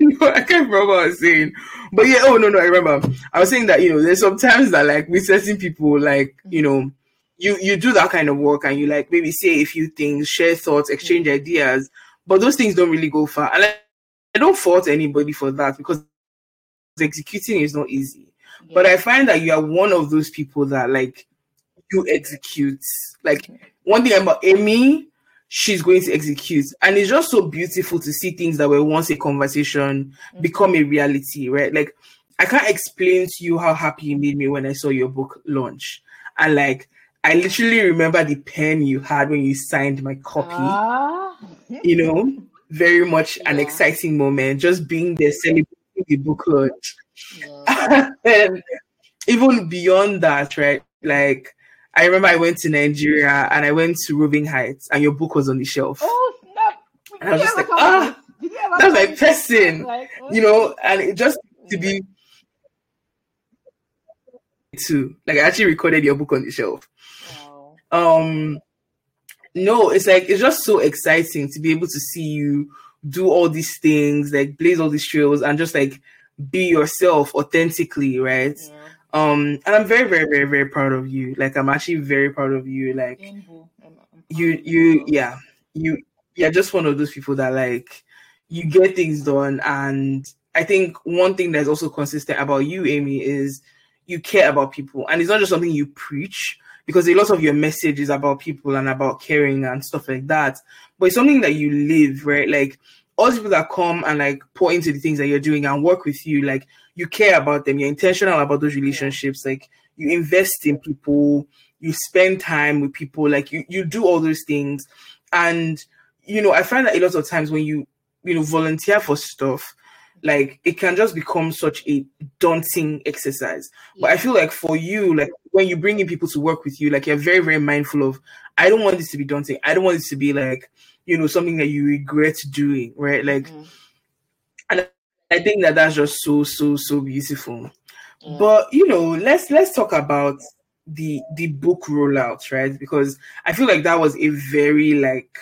you know, I can't remember what I was saying. But yeah, oh no, no, I remember. I was saying that you know, there's sometimes that like with certain people, like you know, you you do that kind of work and you like maybe say a few things, share thoughts, exchange mm-hmm. ideas. But those things don't really go far. And I, I don't fault anybody for that because executing is not easy. Yeah. But I find that you are one of those people that, like, you execute. Like, one thing about Emi, she's going to execute. And it's just so beautiful to see things that were once a conversation mm-hmm. become a reality, right? Like, I can't explain to you how happy you made me when I saw your book launch. And, like, I literally remember the pen you had when you signed my copy. Ah. You know, very much yeah. an exciting moment, just being there celebrating the book launch. Yeah. And even beyond that, right? Like, I remember I went to Nigeria and I went to Roving Heights, and your book was on the shelf. Oh, snap! Did and I was just like, ah, that's my person, like, oh. you know, and it just to be too. Like, I actually recorded your book on the shelf. Wow. Um. No, it's like, it's just so exciting to be able to see you do all these things, like blaze all these trails and just like be yourself authentically, right? Yeah. Um, and I'm very, very, very, very proud of you. Like, I'm actually very proud of you. Like, mm-hmm. I'm, I'm you, you, yeah, you, you're just one of those people that like, you get things done. And I think one thing that's also consistent about you, Emi, is you care about people. And it's not just something you preach, because a lot of your message is about people and about caring and stuff like that. But it's something that you live, right? Like, all the people that come and, like, pour into the things that you're doing and work with you, like, you care about them. You're intentional about those relationships. Like, you invest in people. You spend time with people. Like, you, you do all those things. And, you know, I find that a lot of times when you, you know, volunteer for stuff, like it can just become such a daunting exercise. Yeah. But I feel like for you, like when you bring in people to work with you, like you're very, very mindful of, I don't want this to be daunting. I don't want this to be like, you know, something that you regret doing, right? Like, mm. and I think that that's just so, so, so beautiful. Yeah. But, you know, let's, let's talk about the, the book rollout, right? Because I feel like that was a very, like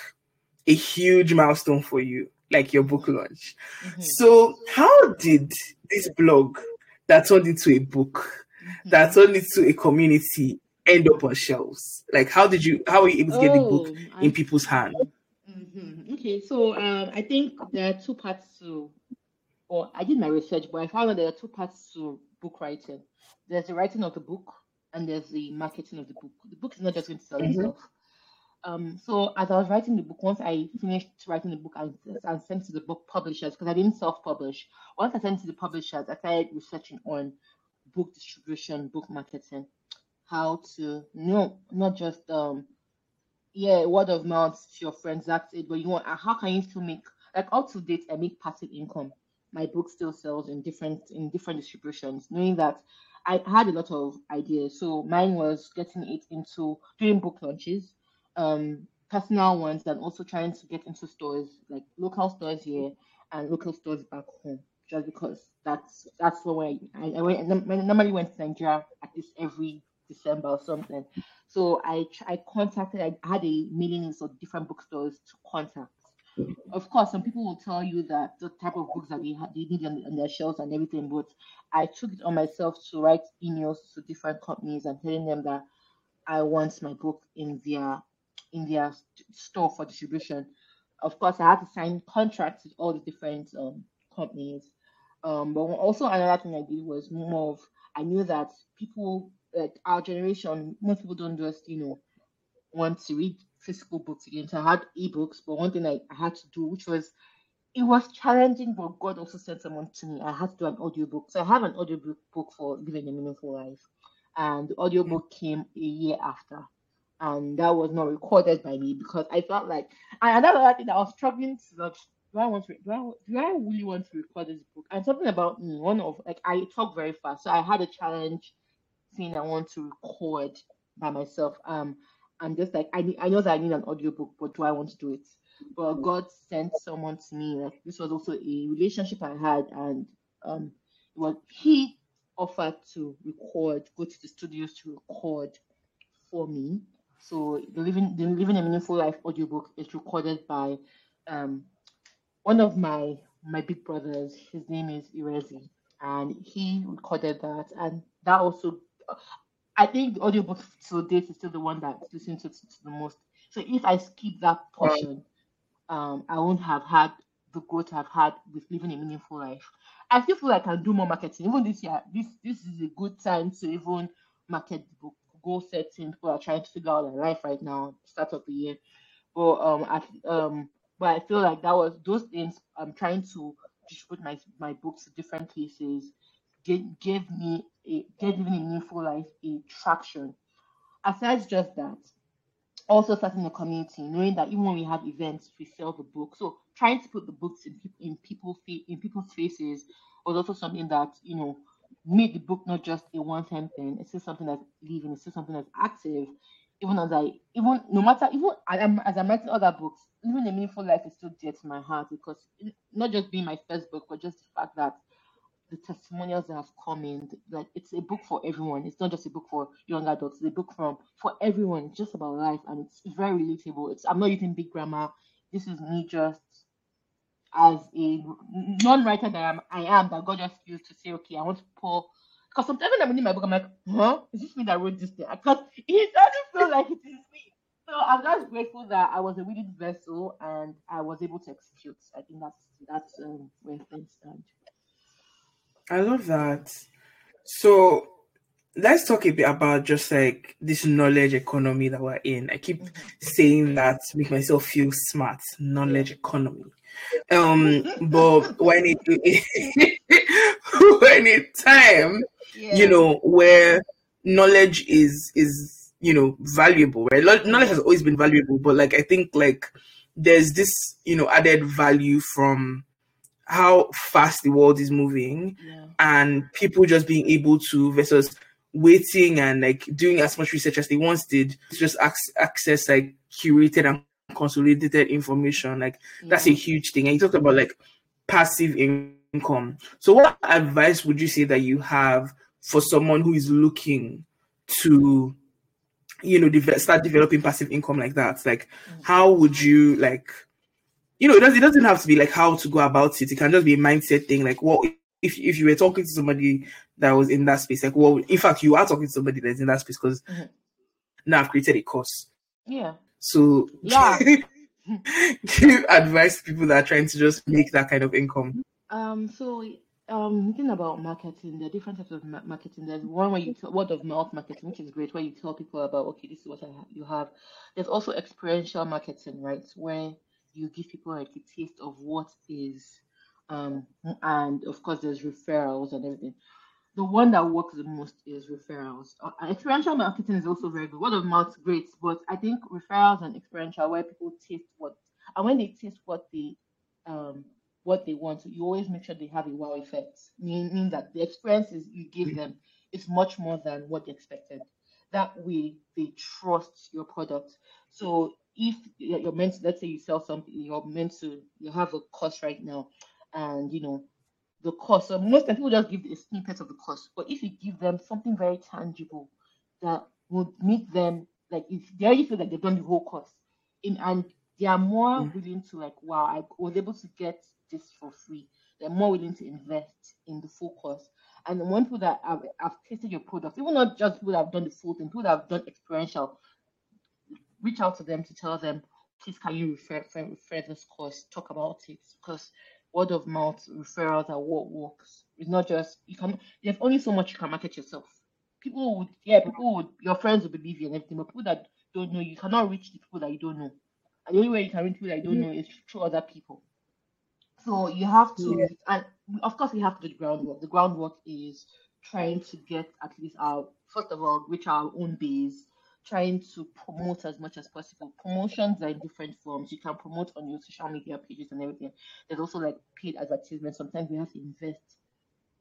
a huge milestone for you. Like your book launch. Mm-hmm. So how did this blog that turned into a book, mm-hmm. that turned into a community, end up on shelves? Like how did you, how were you able to get oh, the book in I... people's hands? Mm-hmm. Okay, so um, I think there are two parts to, or I did my research, but I found that there are two parts to book writing. There's the writing of the book and there's the marketing of the book. The book is not just going to sell mm-hmm. itself. Um, so as I was writing the book, once I finished writing the book and, and sent to the book publishers, because I didn't self-publish, once I sent it to the publishers, I started researching on book distribution, book marketing, how to, no, not just, um, yeah, word of mouth to your friends, that's it, but you want, how can you still make, like up to date, I make passive income. My book still sells in different, in different distributions, knowing that I had a lot of ideas. So mine was getting it into, doing book launches. Um, personal ones, and also trying to get into stores, like local stores here and local stores back home, just because that's that's where I, I, went, I normally went to Nigeria at least every December or something. So I I contacted, I had a mailing list of different bookstores to contact. Of course, some people will tell you that the type of books that we have, they need on, on their shelves and everything, but I took it on myself to write emails to different companies and telling them that I want my book in their in their st- store for distribution. Of course, I had to sign contracts with all the different um, companies. Um, but also another thing I did was more of, I knew that people, like our generation, most people don't just, you know, want to read physical books again. So I had ebooks, but one thing I, I had to do, which was, it was challenging, but God also sent someone to me. I had to do an audiobook. So I have an audiobook book for Living a Meaningful Life. And the audiobook came a year after. And that was not recorded by me because I felt like, and another thing that I was struggling to, like, do I want to, do I, do I really want to record this book? And something about me, one of, like, I talk very fast, so I had a challenge saying I want to record by myself. Um, I'm just like, I need, I know that I need an audiobook, but do I want to do it? But God sent someone to me. Like, this was also a relationship I had, and um, it was, he offered to record, go to the studios to record for me. So the Living the Living a Meaningful Life audiobook is recorded by um, one of my my big brothers. His name is Irezi, and he recorded that. And that also, I think the audiobook to date is still the one that's listened to, to the most. So if I skip that portion, um, I won't have had the growth I've had with Living a Meaningful Life. I still feel like I can do more marketing. Even this year, this this is a good time to even market the book. Goal setting, people are trying to figure out their life right now, start of the year. But um, I um, but I feel like that was those things. I'm trying to distribute my my books to different places. Gave gave me a gave me a meaningful life, a traction. Aside just that, also starting the community, knowing that even when we have events, we sell the book. So trying to put the books in in people in people's faces was also something that, you know, made the book not just a one-time thing. It's still something that's living. It's still something that's active. Even as I, even no matter, even as I'm writing other books, Living a Meaningful Life is still dear to my heart, because it, not just being my first book, but just the fact that the testimonials that have come in, like it's a book for everyone. It's not just a book for young adults. It's a book from for everyone. It's just about life, and it's, it's very relatable. It's I'm not using big grammar. This is me just, as a non-writer that I'm, I am, that God just used to say, okay, I want to pour, because sometimes when I'm reading my book, I'm like, huh, is this me that wrote this thing? Because it doesn't feel like it is me. So I'm just grateful that I was a willing vessel and I was able to execute. I think that's that's um, where things stand. I love that. So let's talk a bit about just like this knowledge economy that we're in. I keep saying that to make myself feel smart, knowledge economy. Um, but when it when it's time, yeah. you know, where knowledge is is you know valuable, right? Knowledge has always been valuable, but like I think like there's this you know added value from how fast the world is moving, yeah. and people just being able to, versus waiting and like doing as much research as they once did, to just ac- access like curated and consolidated information. Like yeah. that's a huge thing. And you talked about like passive in- income. So what advice would you say that you have for someone who is looking to, you know, de- start developing passive income like that? Like, how would you like, you know, it doesn't, it doesn't have to be like how to go about it. It can just be a mindset thing. Like, what if if you were talking to somebody that was in that space? Like, well, in fact, you are talking to somebody that's in that space, because mm-hmm. now I've created a course. Yeah. So yeah. Give advice to people that are trying to just make that kind of income. Um. So. Um, thinking about marketing, there are different types of ma- marketing. There's one where you t- word of mouth marketing, which is great, where you tell people about, okay, this is what I ha- you have. There's also experiential marketing, right, where you give people like a taste of what is, um, and of course there's referrals and everything. The one that works the most is referrals. Uh, experiential marketing is also very good. Word of mouth, great, but I think referrals and experiential, where people taste what, and when they taste what they, um. what they want, you always make sure they have a wow effect, meaning that the experiences you give them is much more than what they expected. That way they trust your product. So if you're meant to, let's say you sell something, you're meant to, you have a course right now, and you know the course, so most people just give a snippet of the course, but if you give them something very tangible that would make them like, if they already feel like they've done the whole course in, and they are more mm. willing to like, wow, I was able to get this for free. They're more willing to invest in the full course. And the one people that have, have tasted your product, even not just people that have done the full thing, people that have done experiential, reach out to them to tell them, please can you refer, refer, refer this course, talk about it, because word of mouth referrals are what works. It's not just, you can, there's only so much you can market yourself. People would, yeah, people would, your friends would believe you and everything, but people that don't know, you cannot reach the people that you don't know. And the only way you can reach people that you don't know is through other people. So you have to, yeah. and of course we have to do the groundwork. The groundwork is trying to get at least our, first of all, reach our own base, trying to promote as much as possible. Promotions are in different forms. You can promote on your social media pages and everything. There's also like paid advertisements. Sometimes we have to invest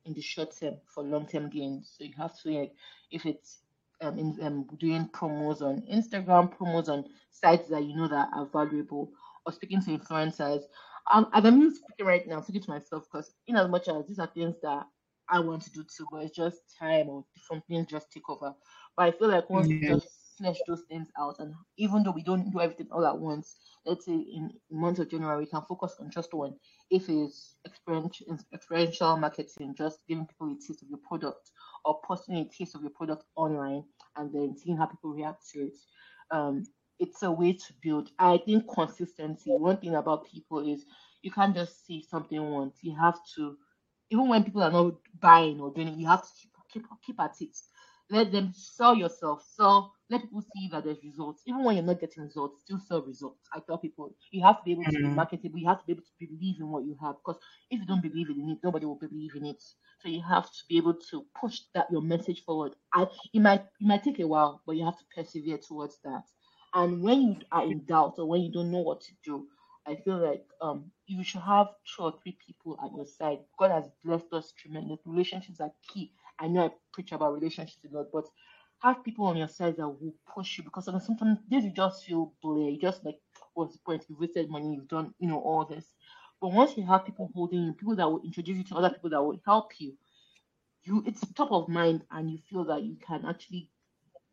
in the short term for long-term gains. So you have to, like, if it's um, in, um doing promos on Instagram, promos on sites that you know that are valuable, or speaking to influencers. Um, as I'm speaking right now, I'm speaking to myself, because in as much as these are things that I want to do too, but it's just time, or different things just take over. But I feel like once yes. we just flesh those things out, and even though we don't do everything all at once, let's say in the month of January, we can focus on just one. If it's experiential marketing, just giving people a taste of your product, or posting a taste of your product online, and then seeing how people react to it. Um, It's a way to build. I think consistency. One thing about people is you can't just say something once. You have to, even when people are not buying or doing it, you have to keep keep keep at it. Let them sell yourself. So let people see that there's results. Even when you're not getting results, still sell results. I tell people you have to be able to be marketable. You have to be able to believe in what you have, because if you don't believe in it, nobody will believe in it. So you have to be able to push that your message forward. I, it might it might take a while, but you have to persevere towards that. And when you are in doubt, or when you don't know what to do, I feel like um, you should have two or three people at your side. God has blessed us tremendously. Relationships are key. I know I preach about relationships a lot, but have people on your side that will push you, because sometimes this you just feel bleh. You just like, what's the point? You've wasted money. You've done, you know, all this. But once you have people holding you, people that will introduce you to other people that will help you, you it's top of mind, and you feel that you can actually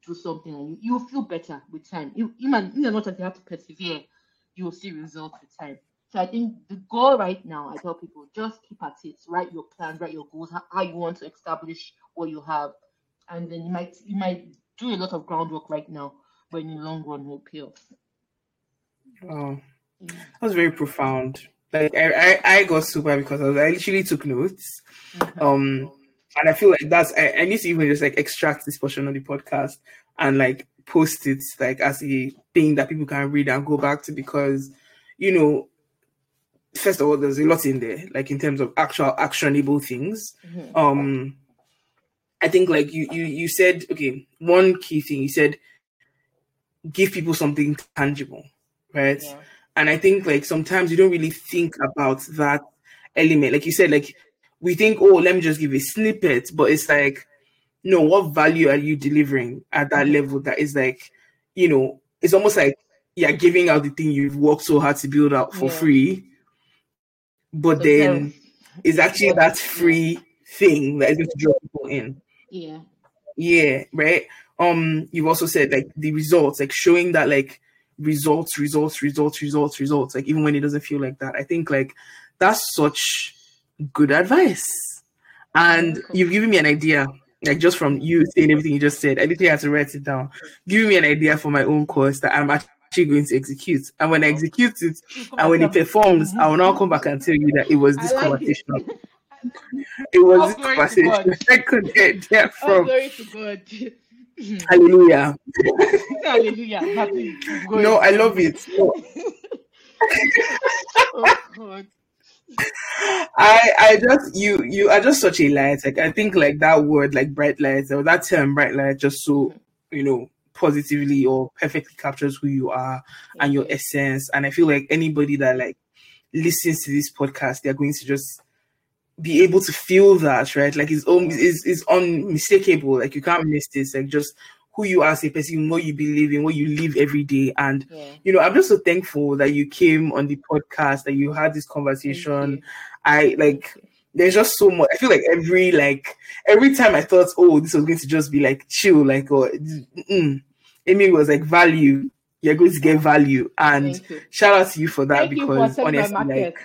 do something, and you, you'll feel better with time. You, you might, you not that you have to persevere, you will see results with time. So I think the goal right now, I tell people, just keep at it, write your plan, write your goals, how, how you want to establish what you have, and then you might you might do a lot of groundwork right now, but in the long run will pay off. Wow, yeah. That was very profound. Like I, I, I got super, because I, was, I literally took notes. Mm-hmm. Um. And I feel like that's, I, I need to even just like extract this portion of the podcast and like post it like as a thing that people can read and go back to, because, you know, first of all, there's a lot in there, like in terms of actual actionable things. Mm-hmm. Um, I think like you, you, you said, okay, one key thing you said, give people something tangible, right? Yeah. And I think like sometimes you don't really think about that element. Like you said, like we think, oh, let me just give a snippet, but it's like, no, what value are you delivering at that level? That is like, you know, it's almost like you're yeah, giving out the thing you've worked so hard to build out for yeah. free, but so then so, it's actually yeah. that free thing that is going to draw people in. Yeah. Yeah, right. Um, you've also said like the results, like showing that like results, results, results, results, results, like even when it doesn't feel like that. I think like that's such good advice. And cool. You've given me an idea, like just from you saying everything you just said, I literally had to write it down. Give me an idea for my own course that I'm actually going to execute, and when I execute it and when it performs, I will now come back and tell you that it was this like conversation it, it was oh, this conversation I could get there from. Oh, glory to God. Hallelujah. Hallelujah. Happy. No, I love it. Oh, God. I I just you you are just such a light. Like I think like that word, like bright light, or that term bright light, just so you know positively or perfectly captures who you are and your essence. And I feel like anybody that like listens to this podcast, they're going to just be able to feel that, right? Like it's almost is is unmistakable. Like you can't miss this. Like just who you are as a person, what you believe in, what you live every day. And yeah. you know, I'm just so thankful that you came on the podcast, that you had this conversation. I like there's just so much. I feel like every like every time I thought, oh, this was going to just be like chill, like or mm, Emi was like value. You're going to get value, and shout out to you for that. Thank because honestly, like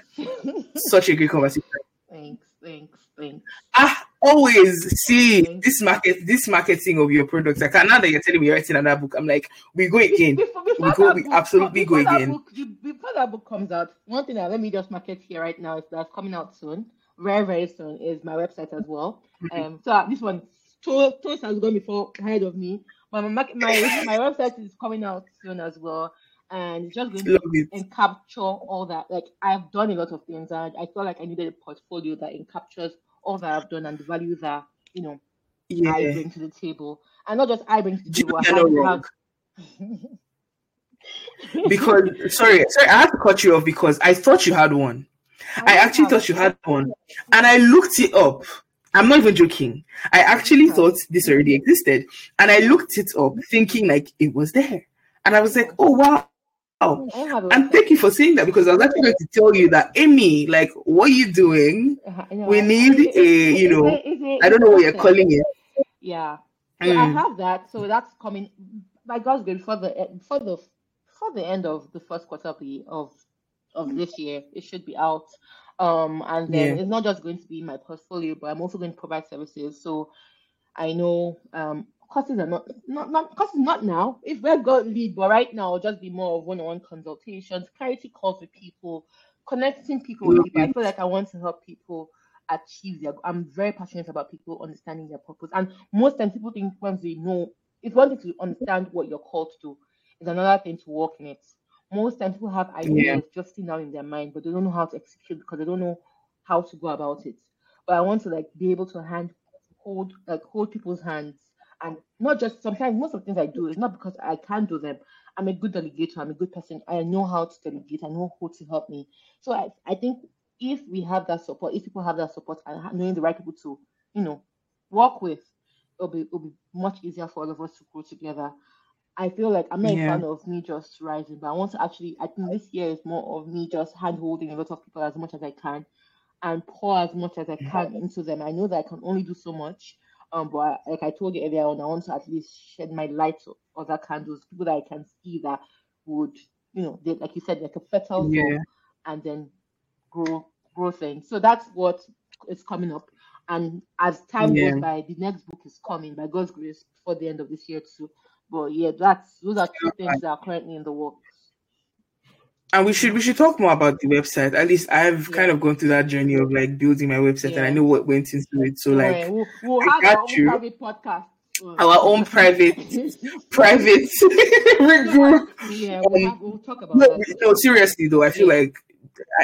such a great conversation. Thanks, thanks, thanks. Ah, always see thanks. this market, this marketing of your products. Like now that you're telling me you're writing another book, I'm like, we go again. Before, before we go, we book, absolutely go again. Book, before that book comes out, one thing that let me just market here right now is that's coming out soon. Very, very soon is my website as well. Um, so this one, Toast has gone before ahead of me, but my, my my website is coming out soon as well, and it's just going to encapture all that. Like I've done a lot of things, and I felt like I needed a portfolio that encaptures all that I've done and the value that you know yeah. I bring to the table, and not just I bring to the table. You know have... because sorry, sorry, I had to cut you off because I thought you had one. I, I actually thought you had one, and I looked it up. I'm not even joking. I actually thought this already existed, and I looked it up thinking like it was there, and I was like, oh wow. And thank you for saying that, because I was actually going to tell you that Emi, like what are you doing? We need a, you know, I don't know what you're calling it. Yeah, so mm. I have that, so that's coming by God's grace for the for the for the end of the first quarter of the of. of this year. It should be out, um and then yeah. it's not just going to be my portfolio, but I'm also going to provide services. So I know um courses are not not not courses not now if we're God lead, but right now it'll just be more of one-on-one consultations, clarity calls with people, connecting people with people. I feel like I want to help people achieve their I'm very passionate about people understanding their purpose, and most times people think once they know it's one thing to understand what you're called to do, is another thing to walk in it. Most times people have ideas yeah. just sitting out in their mind, but they don't know how to execute because they don't know how to go about it. But I want to like be able to hand hold like hold people's hands, and not just sometimes most of the things I do is not because I can do them. I'm a good delegator, I'm a good person, I know how to delegate, I know who to help me. So I, I think if we have that support, if people have that support and knowing the right people to, you know, work with, it'll be it'll be much easier for all of us to grow together. I feel like I'm not yeah. a fan of me just rising, but I want to actually, I think this year is more of me just hand-holding a lot of people as much as I can and pour as much as I can into them. I know that I can only do so much, um, but I, like I told you earlier on, I want to at least shed my light to other candles, people that I can see that would, you know, they, like you said, like a fertile yeah. soul, and then grow, grow things. So that's what is coming up. And as time yeah. goes by, the next book is coming by God's grace before the end of this year too. But yeah, that's those are two things that are currently in the works. And we should we should talk more about the website. At least I've yeah. kind of gone through that journey of like building my website, yeah. and I know what went into it. So like, yeah, we'll, we'll I have got you. Podcast. Our own private, private group. Yeah, we'll, um, have, we'll talk about no, that. No, seriously though, I feel yeah. like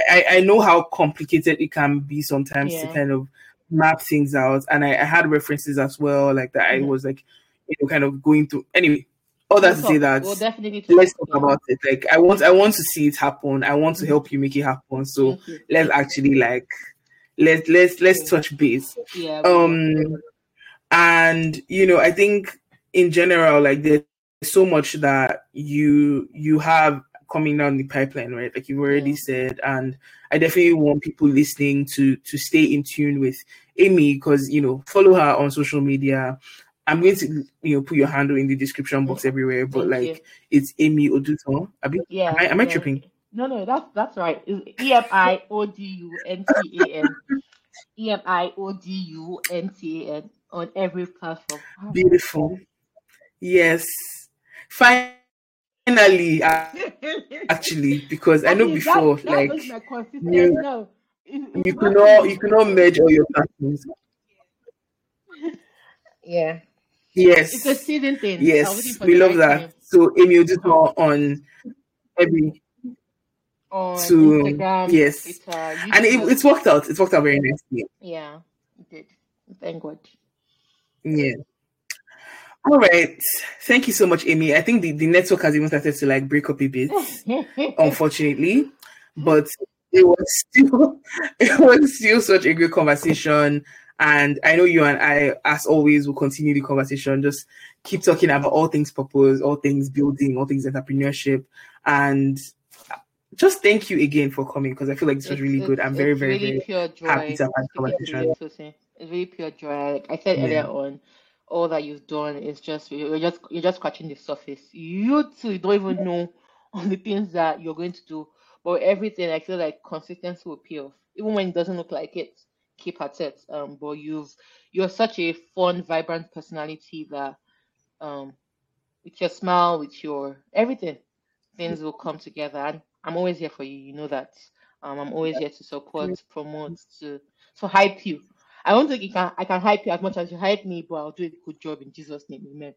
I I know how complicated it can be sometimes yeah. to kind of map things out, and I, I had references as well, like that yeah. I was like. You know, kind of going through. Anyway, all that we'll to talk. say that we'll definitely talk. Let's talk yeah. about it. Like, I want, I want to see it happen. I want to help you make it happen. So let's actually like Let's let's let's touch base. Yeah. Um, and you know, I think in general, like there's so much that you you have coming down the pipeline, right? Like you've already yeah. said, and I definitely want people listening to to stay in tune with Emi, because you know, follow her on social media. I'm going to, you know, put your handle in the description box everywhere, but Thank like you. It's Emi Oduntan. Yeah, am I, am yeah. I tripping? No, no, that's that's right. It's E M I O D U N T A N. E M I O D U N T A N on every platform. Oh, beautiful. Yes. Finally, actually, because I know that, before, that like, was my consistency. You, no. you could not, you could not merge all your platforms. Yeah. Yes. It's a season thing. Yes, we love that. Name. So Emi Oduntan on every on so, Instagram. Yes. Twitter, and it, it's worked out. It's worked out very nicely. Yeah, it did. Thank God. Yeah. All right. Thank you so much, Emi. I think the, the network has even started to like break up a bit, unfortunately. But it was still it was still such a great conversation. And I know you and I, as always, will continue the conversation. Just keep talking about all things purpose, all things building, all things entrepreneurship. And just thank you again for coming, because I feel like this was really it's, good. I'm very, very, really very pure joy. happy to have had the conversation. It's really pure joy. Like I said yeah. earlier on, all that you've done is just, you're just, you're just scratching the surface. You too don't even know all the things that you're going to do. But everything, I feel like consistency will pay off, even when it doesn't look like it. Keep at it, um, but you've you're such a fun, vibrant personality that, um, with your smile, with your everything, things will come together. And I'm always here for you. You know that. Um, I'm always here to support, promote, to to hype you. I don't think you can. I can hype you as much as you hype me, but I'll do a good job in Jesus' name, amen.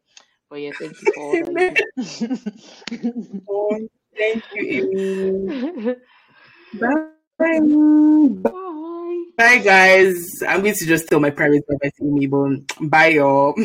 But yeah, thank you for all that. You oh, thank you. Bye. Bye. Bye guys. I'm going to just tell my private advice to me, but bye y'all.